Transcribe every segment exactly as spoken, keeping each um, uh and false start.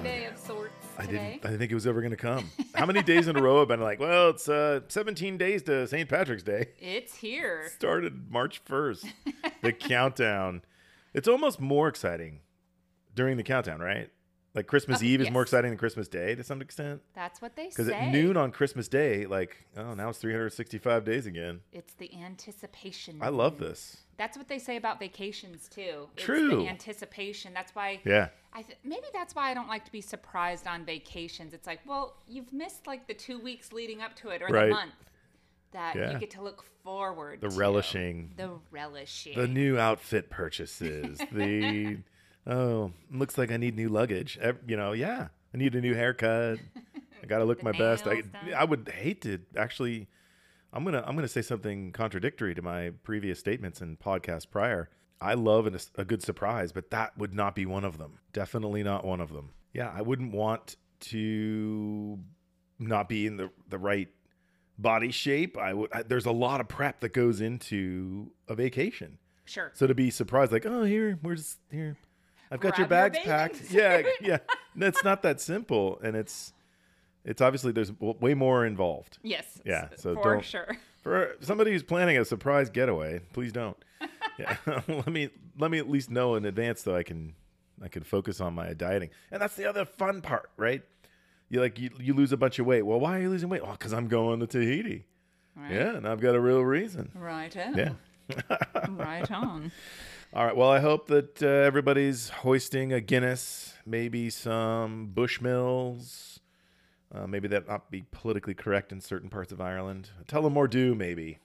holiday of sorts today. I didn't I think it was ever going to come. How many days in a row have been like, well, it's uh, seventeen days to Saint Patrick's Day. It's here. It started March first. The countdown. It's almost more exciting during the countdown, right? Like Christmas okay, Eve yes. is more exciting than Christmas Day to some extent. That's what they say. Because at noon on Christmas Day, like, oh, now it's three hundred sixty-five days again. It's the anticipation. I love this. That's what they say about vacations, too. True. It's the anticipation. That's why. Yeah. I th- maybe that's why I don't like to be surprised on vacations. It's like, well, you've missed like the two weeks leading up to it or right. the month that yeah. you get to look forward the to. The relishing. The relishing. The new outfit purchases. the... Oh, looks like I need new luggage. You know, yeah, I need a new haircut. I gotta look my best. I, I would hate to actually. I'm gonna I'm gonna say something contradictory to my previous statements and podcasts prior. I love an, a good surprise, but that would not be one of them. Definitely not one of them. Yeah, I wouldn't want to not be in the the right body shape. I would. I, there's a lot of prep that goes into a vacation. Sure. So to be surprised, like, oh, here, we're just here. I've got Grab your bags your packed. Yeah, yeah. It's not that simple, and it's it's obviously there's way more involved. Yes. Yeah. So for don't, sure. For somebody who's planning a surprise getaway, please don't. Yeah. let me let me at least know in advance so I can I can focus on my dieting, and that's the other fun part, right? You like you, you lose a bunch of weight. Well, why are you losing weight? Well, because I'm going to Tahiti. Right. Yeah, and I've got a real reason. Right. Yeah. Right on. All right. Well, I hope that uh, everybody's hoisting a Guinness, maybe some Bushmills. Uh, maybe that not be politically correct in certain parts of Ireland. Tullamore Dew, maybe.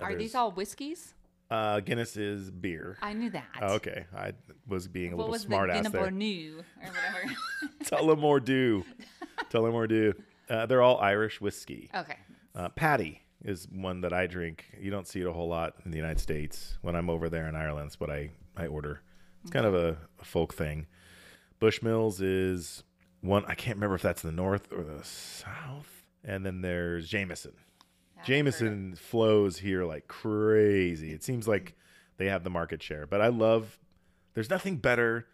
Are Others. These all whiskeys? Uh, Guinness is beer. I knew that. Oh, okay. I was being a what little smart the ass there. What was Tullamore Dew or whatever? Tullamore Dew. Tullamore Dew. Uh, they're all Irish whiskey. Okay. Uh, Paddy. Is one that I drink. You don't see it a whole lot in the United States. When I'm over there in Ireland, that's what I, I order. It's okay. Kind of a, a folk thing. Bushmills is one. I can't remember if that's the north or the south. And then there's Jameson. That's Jameson true. Flows here like crazy. It seems like they have the market share. But I love, there's nothing better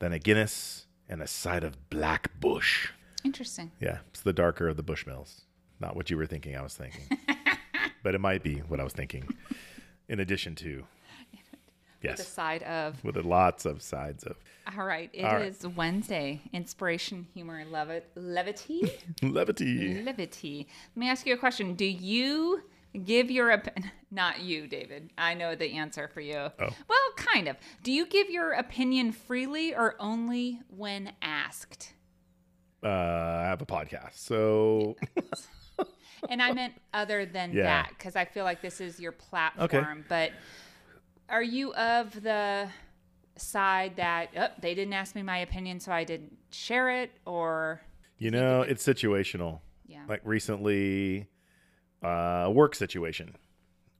than a Guinness and a side of Black Bush. Interesting. Yeah, it's the darker of the Bushmills. Not what you were thinking I was thinking. But it might be what I was thinking. In addition to. Yes. With a side of. With lots of sides of. All right. It All is right. Wednesday. Inspiration, humor, love it. Levity. Levity. Levity. Let me ask you a question. Do you give your opinion? Not you, David. I know the answer for you. Oh. Well, kind of. Do you give your opinion freely or only when asked? Uh, I have a podcast. So. And I meant other than yeah. that, because I feel like this is your platform. Okay. But are you of the side that, oh, they didn't ask me my opinion, so I didn't share it? Or, you know, it's situational. Yeah. Like recently, a uh, work situation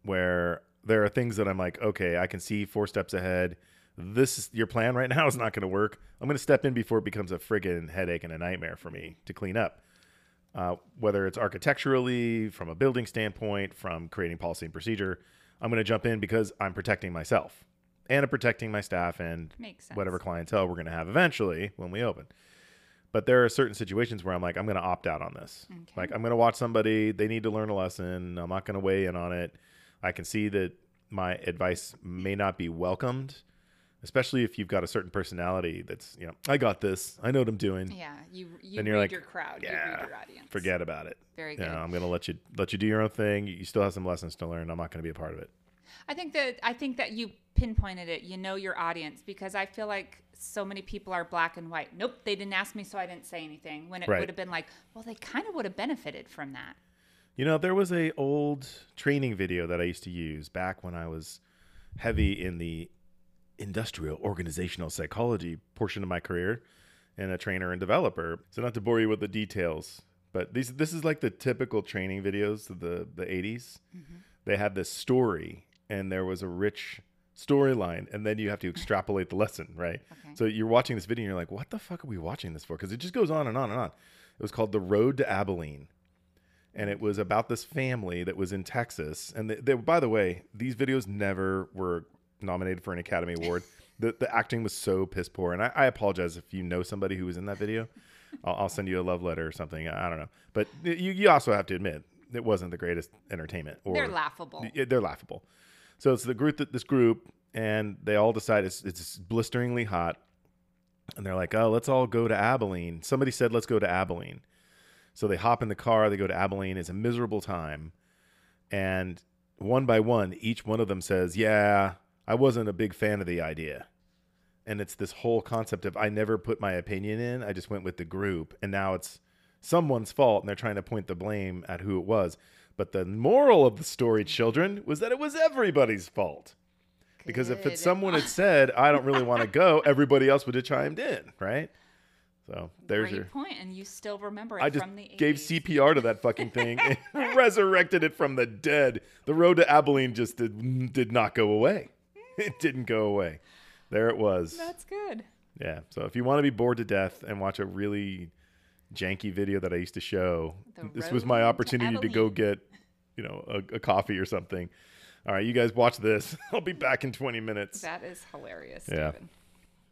where there are things that I'm like, okay, I can see four steps ahead. This is your plan right now is not going to work. I'm going to step in before it becomes a friggin' headache and a nightmare for me to clean up. Uh, whether it's architecturally, from a building standpoint, from creating policy and procedure, I'm going to jump in because I'm protecting myself and I'm protecting my staff and whatever clientele we're going to have eventually when we open. But there are certain situations where I'm like, I'm going to opt out on this. Okay. Like I'm going to watch somebody, they need to learn a lesson. I'm not going to weigh in on it. I can see that my advice may not be welcomed, especially if you've got a certain personality that's, you know, I got this. I know what I'm doing. Yeah. You, you read like, your crowd. Yeah, you read your audience. Forget about it. Very good. You know, I'm going to let you let you do your own thing. You still have some lessons to learn. I'm not going to be a part of it. I think that I think that you pinpointed it. You know your audience, because I feel like so many people are black and white. Nope, they didn't ask me, so I didn't say anything. When it right. would have been like, well, they kind of would have benefited from that. You know, there was a old training video that I used to use back when I was heavy in the industrial organizational psychology portion of my career and a trainer and developer. So not to bore you with the details, but these this is like the typical training videos of the, the eighties. Mm-hmm. They had this story and there was a rich storyline and then you have to extrapolate the lesson, right? Okay. So you're watching this video and you're like, what the fuck are we watching this for? Because it just goes on and on and on. It was called The Road to Abilene. And it was about this family that was in Texas. And they, they, by the way, these videos never were nominated for an Academy Award. The, the acting was so piss poor. And I, I apologize if you know somebody who was in that video. I'll, I'll send you a love letter or something. I don't know. But you, you also have to admit, it wasn't the greatest entertainment. Or they're laughable. They're laughable. So it's the group that this group, and they all decide it's, it's blisteringly hot. And they're like, oh, let's all go to Abilene. Somebody said, let's go to Abilene. So they hop in the car. They go to Abilene. It's a miserable time. And one by one, each one of them says, yeah, I wasn't a big fan of the idea. And it's this whole concept of I never put my opinion in. I just went with the group. And now it's someone's fault. And they're trying to point the blame at who it was. But the moral of the story, children, was that it was everybody's fault. Because if it's someone had said, I don't really want to go, everybody else would have chimed in, right? So there's Great your point, and you still remember it I from the eighties. I just gave C P R to that fucking thing and resurrected it from the dead. The road to Abilene just did, did not go away. It didn't go away. There it was. That's good. Yeah. So if you want to be bored to death and watch a really janky video that I used to show, this was my opportunity to, to go get, you know, a, a coffee or something. All right, you guys watch this. I'll be back in twenty minutes. That is hilarious, yeah. Steven.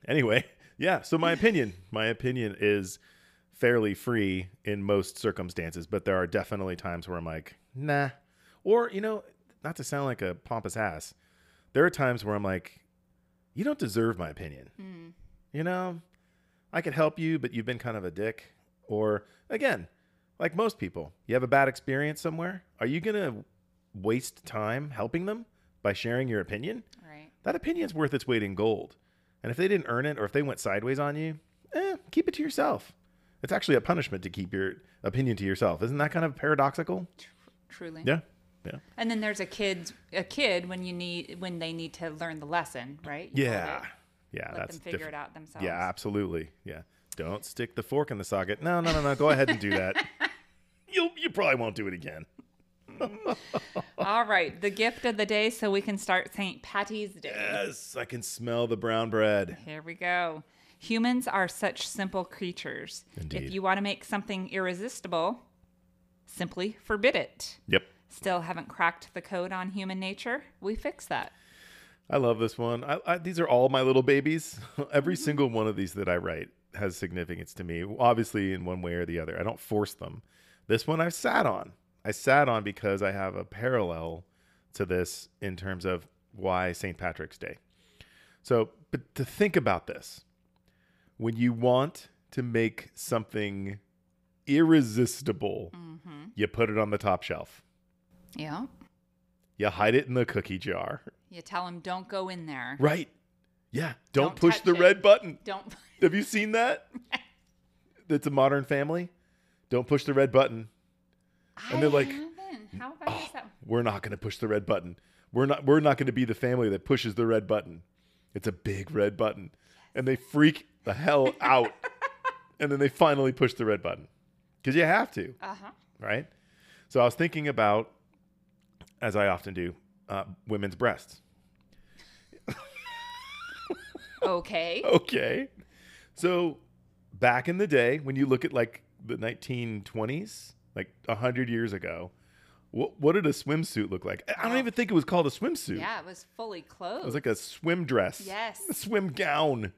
Anyway, yeah, so my opinion. my opinion is fairly free in most circumstances, but there are definitely times where I'm like, nah. Or, you know, not to sound like a pompous ass, there are times where I'm like, you don't deserve my opinion. Mm. You know, I could help you, but you've been kind of a dick. Or, again, like most people, you have a bad experience somewhere. Are you going to waste time helping them by sharing your opinion? Right. That opinion's worth its weight in gold. And if they didn't earn it or if they went sideways on you, eh, keep it to yourself. It's actually a punishment to keep your opinion to yourself. Isn't that kind of paradoxical? Tr- truly. Yeah. Yeah. And then there's a kid's a kid when you need when they need to learn the lesson, right? You yeah. Yeah. Let that's them figure diff- it out themselves. Yeah, absolutely. Yeah. Don't stick the fork in the socket. No, no, no, no. Go ahead and do that. You'll you probably won't do it again. All right, the gift of the day, so we can start Saint Patty's Day. Yes, I can smell the brown bread. Here we go. Humans are such simple creatures. Indeed. If you want to make something irresistible, simply forbid it. Yep. Still haven't cracked the code on human nature. We fix that. I love this one. I, I, these are all my little babies. Every mm-hmm. single one of these that I write has significance to me, obviously, in one way or the other. I don't force them. This one I've sat on. I sat on because I have a parallel to this in terms of why Saint Patrick's Day. So, but to think about this, when you want to make something irresistible, mm-hmm. you put it on the top shelf. Yeah. You hide it in the cookie jar. You tell them don't go in there. Right. Yeah. Don't, don't push the it. red button. Don't. Have you seen that? That's a Modern Family. Don't push the red button. And I they're like, How about oh, that? We're not going to push the red button. We're not. We're not going to be the family that pushes the red button. It's a big red button, and they freak the hell out. And then they finally push the red button because you have to, uh-huh. right? So I was thinking about, as I often do, uh, women's breasts. okay. Okay. So back in the day, when you look at like the nineteen twenties. Like one hundred years ago, what, what did a swimsuit look like? I don't even think it was called a swimsuit. Yeah, it was fully clothed. It was like a swim dress. Yes. A swim gown,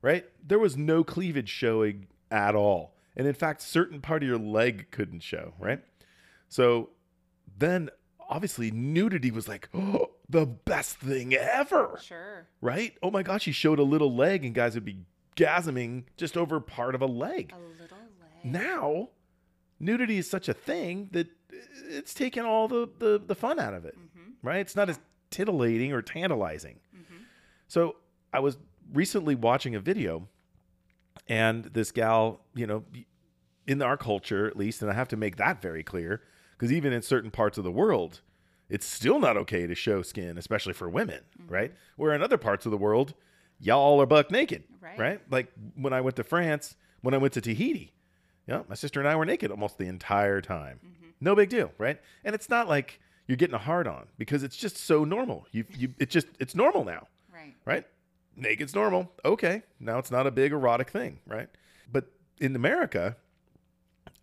right? There was no cleavage showing at all. And in fact, certain part of your leg couldn't show, right? So then, obviously, nudity was like, oh, the best thing ever. Sure. Right? Oh my gosh, you showed a little leg and guys would be gasming just over part of a leg. A little leg. Now, nudity is such a thing that it's taken all the, the, the fun out of it, mm-hmm. right? It's not as titillating or tantalizing. Mm-hmm. So I was recently watching a video, and this gal, you know, in our culture at least, and I have to make that very clear, because even in certain parts of the world, it's still not okay to show skin, especially for women, mm-hmm. right? Where in other parts of the world, y'all are buck naked, right? right? Like when I went to France, when I went to Tahiti, yeah, my sister and I were naked almost the entire time. Mm-hmm. No big deal, right? And it's not like you're getting a hard on because it's just so normal. You, you, it just, it's normal now, right? Right? Naked's normal. Okay, now it's not a big erotic thing, right? But in America,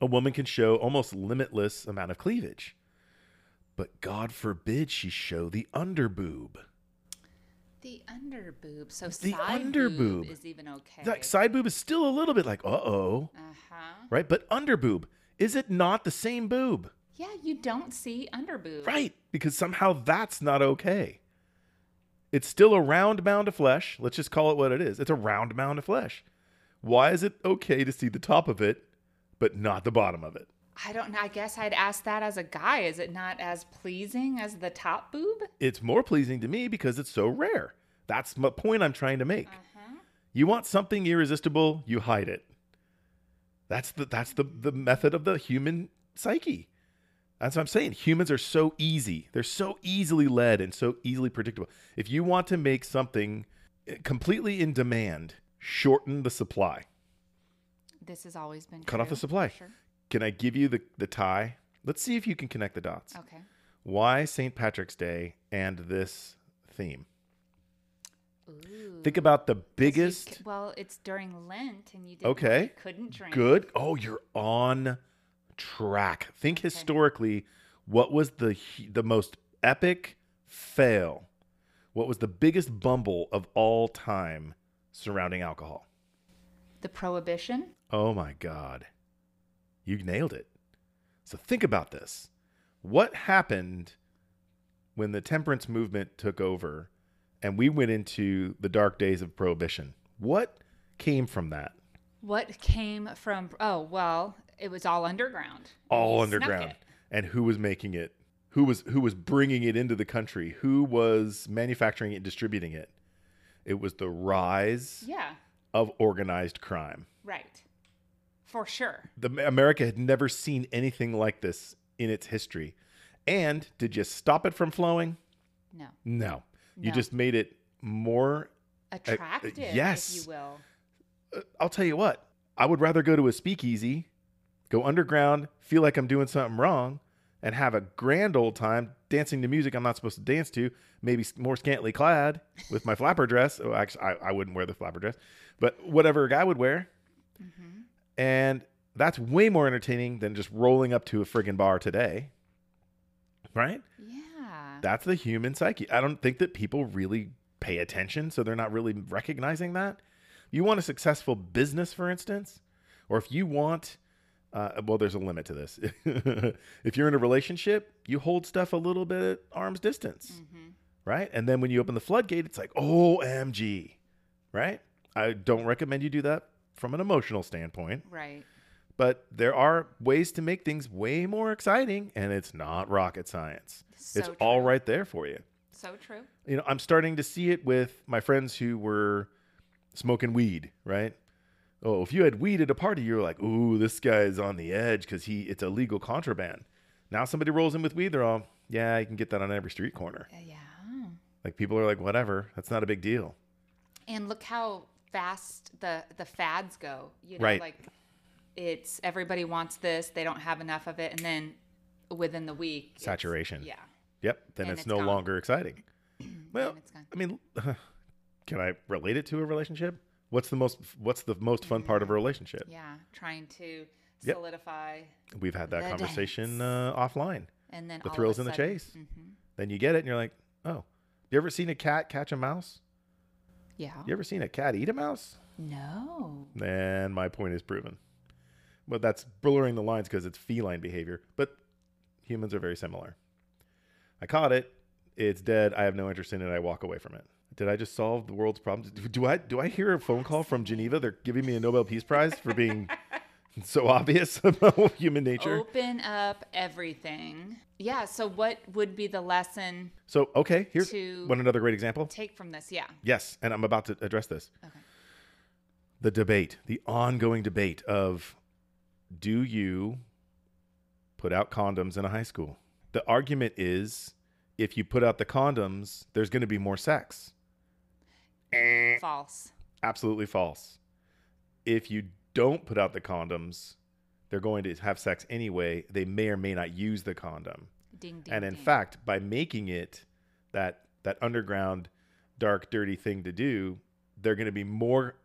a woman can show almost limitless amount of cleavage, but God forbid she show the underboob. the under boob. So the side under boob is even okay. Like side boob is still a little bit like, uh-oh. Uh-huh. Right? But under boob, is it not the same boob? Yeah, you don't see under boob. Right, because somehow that's not okay. It's still a round mound of flesh. Let's just call it what it is. It's a round mound of flesh. Why is it okay to see the top of it, but not the bottom of it? I don't know. I guess I'd ask that as a guy. Is it not as pleasing as the top boob? It's more pleasing to me because it's so rare. That's my point I'm trying to make. Uh-huh. You want something irresistible, you hide it. That's the that's the, the method of the human psyche. That's what I'm saying. Humans are so easy. They're so easily led and so easily predictable. If you want to make something completely in demand, shorten the supply. This has always been Cut true. off the supply. Sure. Can I give you the, the tie? Let's see if you can connect the dots. Okay. Why Saint Patrick's Day and this theme? Ooh. Think about the biggest. You, well, it's during Lent and you, didn't, okay. you couldn't drink. Good. Oh, you're on track. Think okay. historically, what was the the most epic fail? What was the biggest bumble of all time surrounding alcohol? The Prohibition. Oh, my God. You nailed it. So think about this. What happened when the temperance movement took over and we went into the dark days of Prohibition? What came from that? What came from, oh, well, it was all underground. All underground. And who was making it? Who was who was bringing it into the country? Who was manufacturing it and distributing it? It was the rise yeah. of organized crime. Right. For sure. The America had never seen anything like this in its history. And did you stop it from flowing? No. No. no. You just made it more attractive, uh, yes. if you will. I'll tell you what. I would rather go to a speakeasy, go underground, feel like I'm doing something wrong, and have a grand old time dancing to music I'm not supposed to dance to, maybe more scantily clad with my flapper dress. Oh, actually, I, I wouldn't wear the flapper dress, but whatever a guy would wear. Mm-hmm. And that's way more entertaining than just rolling up to a friggin' bar today. Right? Yeah. That's the human psyche. I don't think that people really pay attention, so they're not really recognizing that. You want a successful business, for instance, or if you want, uh, well, there's a limit to this. If you're in a relationship, you hold stuff a little bit at arm's distance. Mm-hmm. Right? And then when you open the floodgate, it's like, O M G. Right? I don't recommend you do that. From an emotional standpoint. Right. But there are ways to make things way more exciting, and it's not rocket science. So it's true. All right there for you. So true. You know, I'm starting to see it with my friends who were smoking weed, right? Oh, if you had weed at a party, you're like, ooh, this guy's on the edge because he it's illegal contraband. Now somebody rolls in with weed, they're all, yeah, you can get that on every street corner. Yeah. Like people are like, whatever, that's not a big deal. And look how fast the the fads go, you know, right. like it's everybody wants this, they don't have enough of it, and then within the week saturation yeah yep then it's, it's no gone. longer exciting. Well, I mean, can I relate it to a relationship? What's the most what's the most fun mm-hmm. part of a relationship? Yeah trying to yep. solidify. We've had that conversation uh, offline, and then the thrills and the chase. Mm-hmm. Then you get it and you're like, oh, you ever seen a cat catch a mouse? Yeah. You ever seen a cat eat a mouse? No. And my point is proven. Well, that's blurring the lines because it's feline behavior, but humans are very similar. I caught it. It's dead. I have no interest in it. I walk away from it. Did I just solve the world's problems? Do I do I hear a phone call from Geneva? They're giving me a Nobel Peace Prize for being so obvious about human nature. Open up everything. Yeah. So what would be the lesson? So, okay, here's one another great example. Take from this. Yeah. Yes. And I'm about to address this. Okay. The debate, the ongoing debate of, do you put out condoms in a high school? The argument is, if you put out the condoms, there's going to be more sex. False. Absolutely false. If you don't put out the condoms, they're going to have sex anyway. They may or may not use the condom. Ding, ding, and in ding. fact, by making it that that underground, dark, dirty thing to do, they're going to be more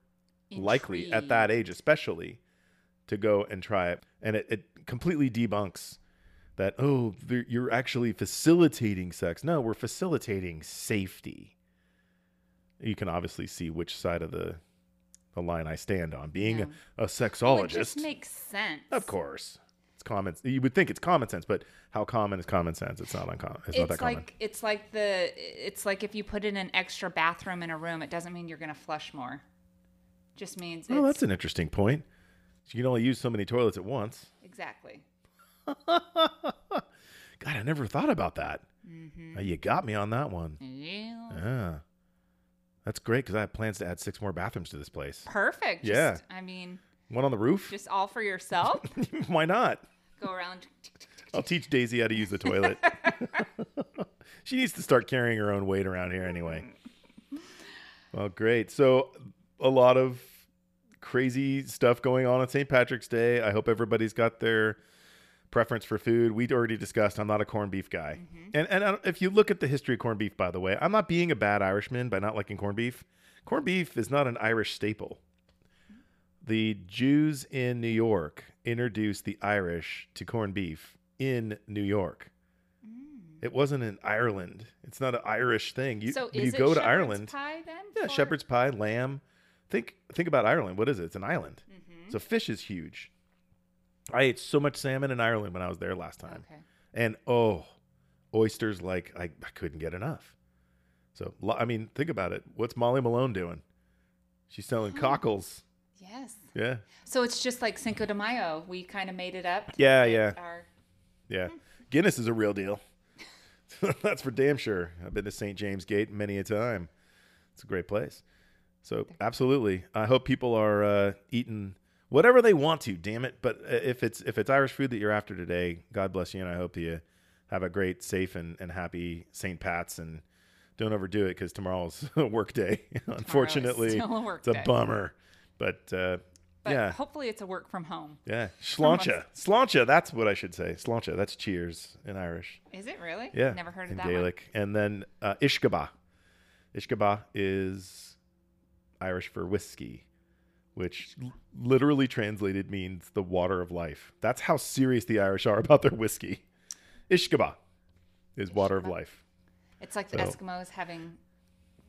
Intrigued. likely at that age, especially, to go and try it. And it, it completely debunks that, oh, you're actually facilitating sex. No, we're facilitating safety. you can obviously see which side of the the line I stand on. Being yeah. a, a sexologist, which just makes sense. Of course, it's common. You would think it's common sense, but how common is common sense? It's not uncommon. It's, it's not that like, common. It's like the. It's like if you put in an extra bathroom in a room, it doesn't mean you're going to flush more. It just means. Oh, it's, that's an interesting point. So you can only use so many toilets at once. Exactly. God, I never thought about that. Mm-hmm. You got me on that one. Yeah. yeah. That's great because I have plans to add six more bathrooms to this place. Perfect. Yeah. Just, I mean. One on the roof. Just all for yourself. Why not? Go around. I'll teach Daisy how to use the toilet. She needs to start carrying her own weight around here anyway. Well, great. So a lot of crazy stuff going on on Saint Patrick's Day. I hope everybody's got their preference for food. We'd already discussed I'm not a corned beef guy. Mm-hmm. And and I don't, if you look at the history of corned beef, by the way, I'm not being a bad Irishman by not liking corned beef. Corned beef is not an Irish staple. The Jews in New York introduced the Irish to corned beef in New York. Mm. It wasn't in Ireland. It's not an Irish thing. You, so is you it go shepherd's to Ireland. Pie then? Yeah, for... shepherd's pie, lamb. Think think about Ireland. What is it? It's an island. Mm-hmm. So fish is huge. I ate so much salmon in Ireland when I was there last time. Okay. And, oh, oysters, like, I, I couldn't get enough. So, I mean, think about it. What's Molly Malone doing? She's selling oh. cockles. Yes. Yeah. So it's just like Cinco de Mayo. We kind of made it up. Yeah, yeah. Our... Yeah. Hmm. Guinness is a real deal. That's for damn sure. I've been to Saint James Gate many a time. It's a great place. So, absolutely. I hope people are uh, eating... whatever they want to, damn it. But if it's if it's Irish food that you're after today, God bless you, and I hope you have a great, safe, and, and happy Saint Pat's, and don't overdo it because tomorrow's a work day. Tomorrow Unfortunately, still a work it's day. A bummer. But, uh, but yeah. hopefully it's a work from home. Yeah. Sláinte. Sláinte, that's what I should say. Sláinte, that's cheers in Irish. Is it really? Yeah. Never heard of in that Gaelic. One. And then uh, Ishkaba. Ishkaba is Irish for whiskey, which literally translated means the water of life. That's how serious the Irish are about their whiskey. Ishkaba is Ishkaba. Water of life. It's like so. The Eskimos having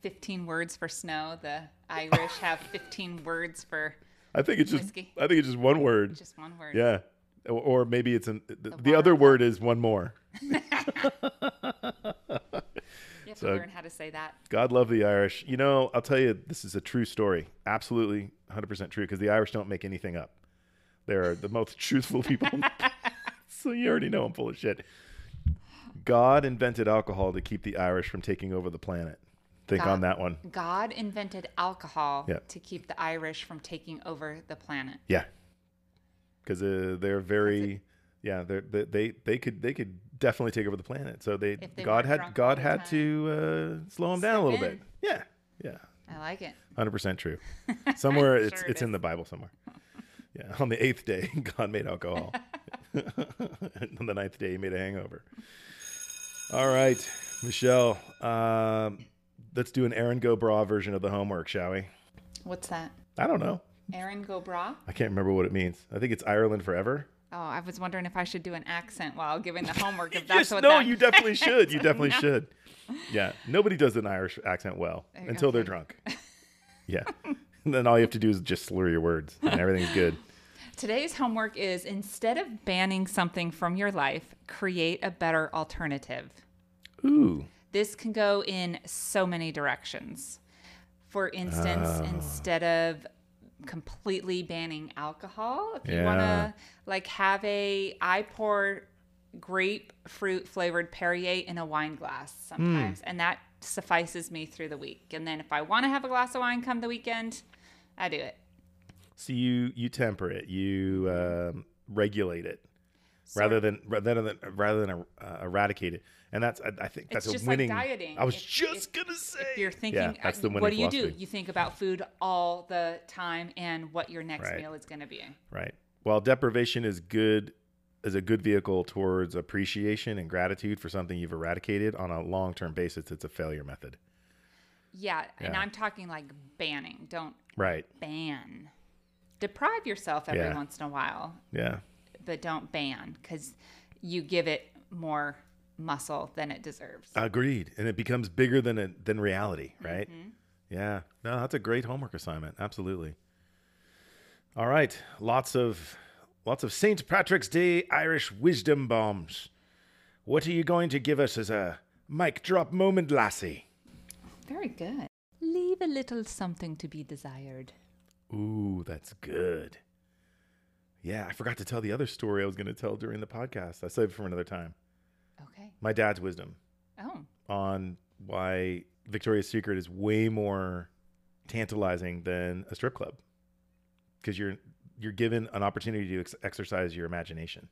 fifteen words for snow. The Irish have fifteen words for I think it's whiskey. Just I think it's just one word. Just one word. Yeah. Or, or maybe it's an the, the, the other word is one more. You have so, to learn how to say that. God love the Irish. You know, I'll tell you, this is a true story. Absolutely one hundred percent true, because the Irish don't make anything up. They're the most truthful people. So you already know I'm full of shit. God invented alcohol to keep the Irish from taking over the planet. Think God, on that one. God invented alcohol yeah. to keep the Irish from taking over the planet. Yeah. Because uh, they're very, yeah, they're, they they they could they could definitely take over the planet. So they, they God had God had time. to uh, slow them down a little bit. Yeah, yeah. I like it. one hundred percent true. Somewhere it's sure it it's is. in the Bible somewhere. Yeah, on the eighth day, God made alcohol. And on the ninth day, he made a hangover. All right, Michelle, um, let's do an Erin go Bragh version of the homework, shall we? What's that? I don't know. Erin go Bragh? I can't remember what it means. I think it's Ireland forever. Oh, I was wondering if I should do an accent while giving the homework. If that's yes, what no, that you definitely should. You definitely no. should. Yeah, nobody does an Irish accent well until okay. they're drunk. Yeah, and then all you have to do is just slur your words, and everything's good. Today's homework is: instead of banning something from your life, create a better alternative. Ooh. This can go in so many directions. For instance, oh. instead of completely banning alcohol, if yeah. you want to like have a I pour grapefruit flavored Perrier in a wine glass sometimes, mm. and that suffices me through the week. And then if I want to have a glass of wine come the weekend, I do it. So you you temper it, you um, regulate it, Sorry. rather than rather than rather than uh, eradicate it. And that's I, I think that's it's just a winning. Like dieting. I was if, just if, gonna say. If you're thinking, yeah, that's the winning what do you philosophy. do? You think about food all the time and what your next right. meal is gonna be. Right. While deprivation is good. is a good vehicle towards appreciation and gratitude for something you've eradicated, on a long-term basis, it's a failure method. Yeah, yeah. And I'm talking like banning. Don't right. ban. Deprive yourself every yeah. once in a while. Yeah. But don't ban, because you give it more muscle than it deserves. Agreed. And it becomes bigger than a, than reality, right? Mm-hmm. Yeah. No, that's a great homework assignment. Absolutely. All right. Lots of lots of Saint Patrick's Day Irish wisdom bombs. What are you going to give us as a mic drop moment, lassie? Very good. Leave a little something to be desired. Ooh, that's good. Yeah, I forgot to tell the other story I was going to tell during the podcast. I saved it for another time. Okay. My dad's wisdom. Oh. On why Victoria's Secret is way more tantalizing than a strip club. Because you're you're given an opportunity to ex- exercise your imagination.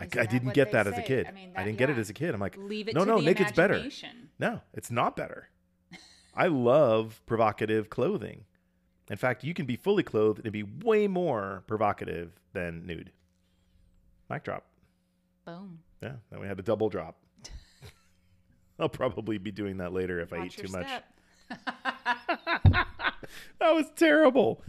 I, I didn't get that say? as a kid. I, mean, that, I didn't yeah. get it as a kid. I'm like, Leave it no, to no, the Nick, it's better. No, it's not better. I love provocative clothing. In fact, you can be fully clothed and be way more provocative than nude. Mic drop. Boom. Yeah, then we had a double drop. I'll probably be doing that later if Watch I eat too much. That was terrible.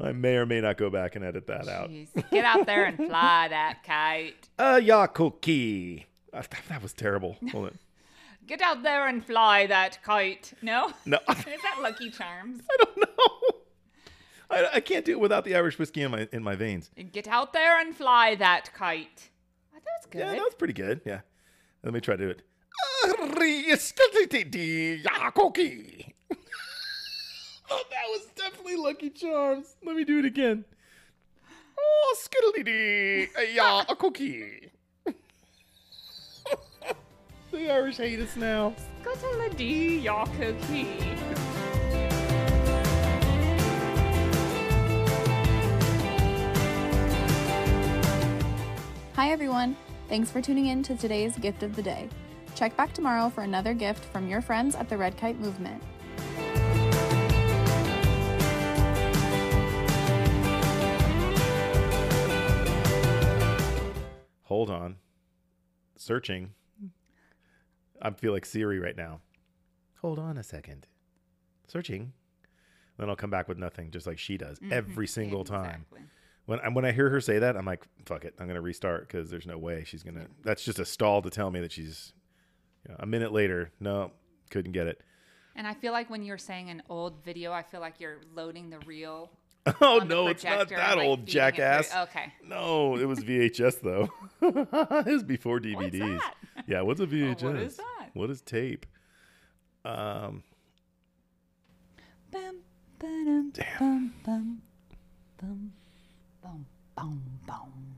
I may or may not go back and edit that Jeez. out. Get out there and fly that kite. Uh, ya cookie. That, that was terrible. Hold on. Get out there and fly that kite. No? No. Is that Lucky Charms? I don't know. I, I can't do it without the Irish whiskey in my in my veins. Get out there and fly that kite. Oh, that was good. Yeah, that was pretty good. Yeah. Let me try to do it. Oh, that was definitely Lucky Charms. Let me do it again. Oh, skiddly-dee, yeah, a cookie. The Irish hate us now. Skiddly-dee, yeah, cookie. Hi everyone, thanks for tuning in to today's Gift of the Day. Check back tomorrow for another gift from your friends at the Red Kite Movement. Hold on. Searching. I feel like Siri right now. Hold on a second. Searching. Then I'll come back with nothing, just like she does mm-hmm. every single time. Exactly. When I, when I hear her say that, I'm like, fuck it. I'm going to restart because there's no way she's going to. That's just a stall to tell me that she's you know, a minute later. No, couldn't get it. And I feel like when you're saying an old video, I feel like you're loading the reel. Oh, no, it's not that like old, jackass. Okay. No, it was V H S, though. It was before D V Ds. What's that? Yeah, what's a V H S? Oh, what is that? What is tape? Um. Bum, ba-dum, damn. Bum, bum, bum. Boom, boom, boom.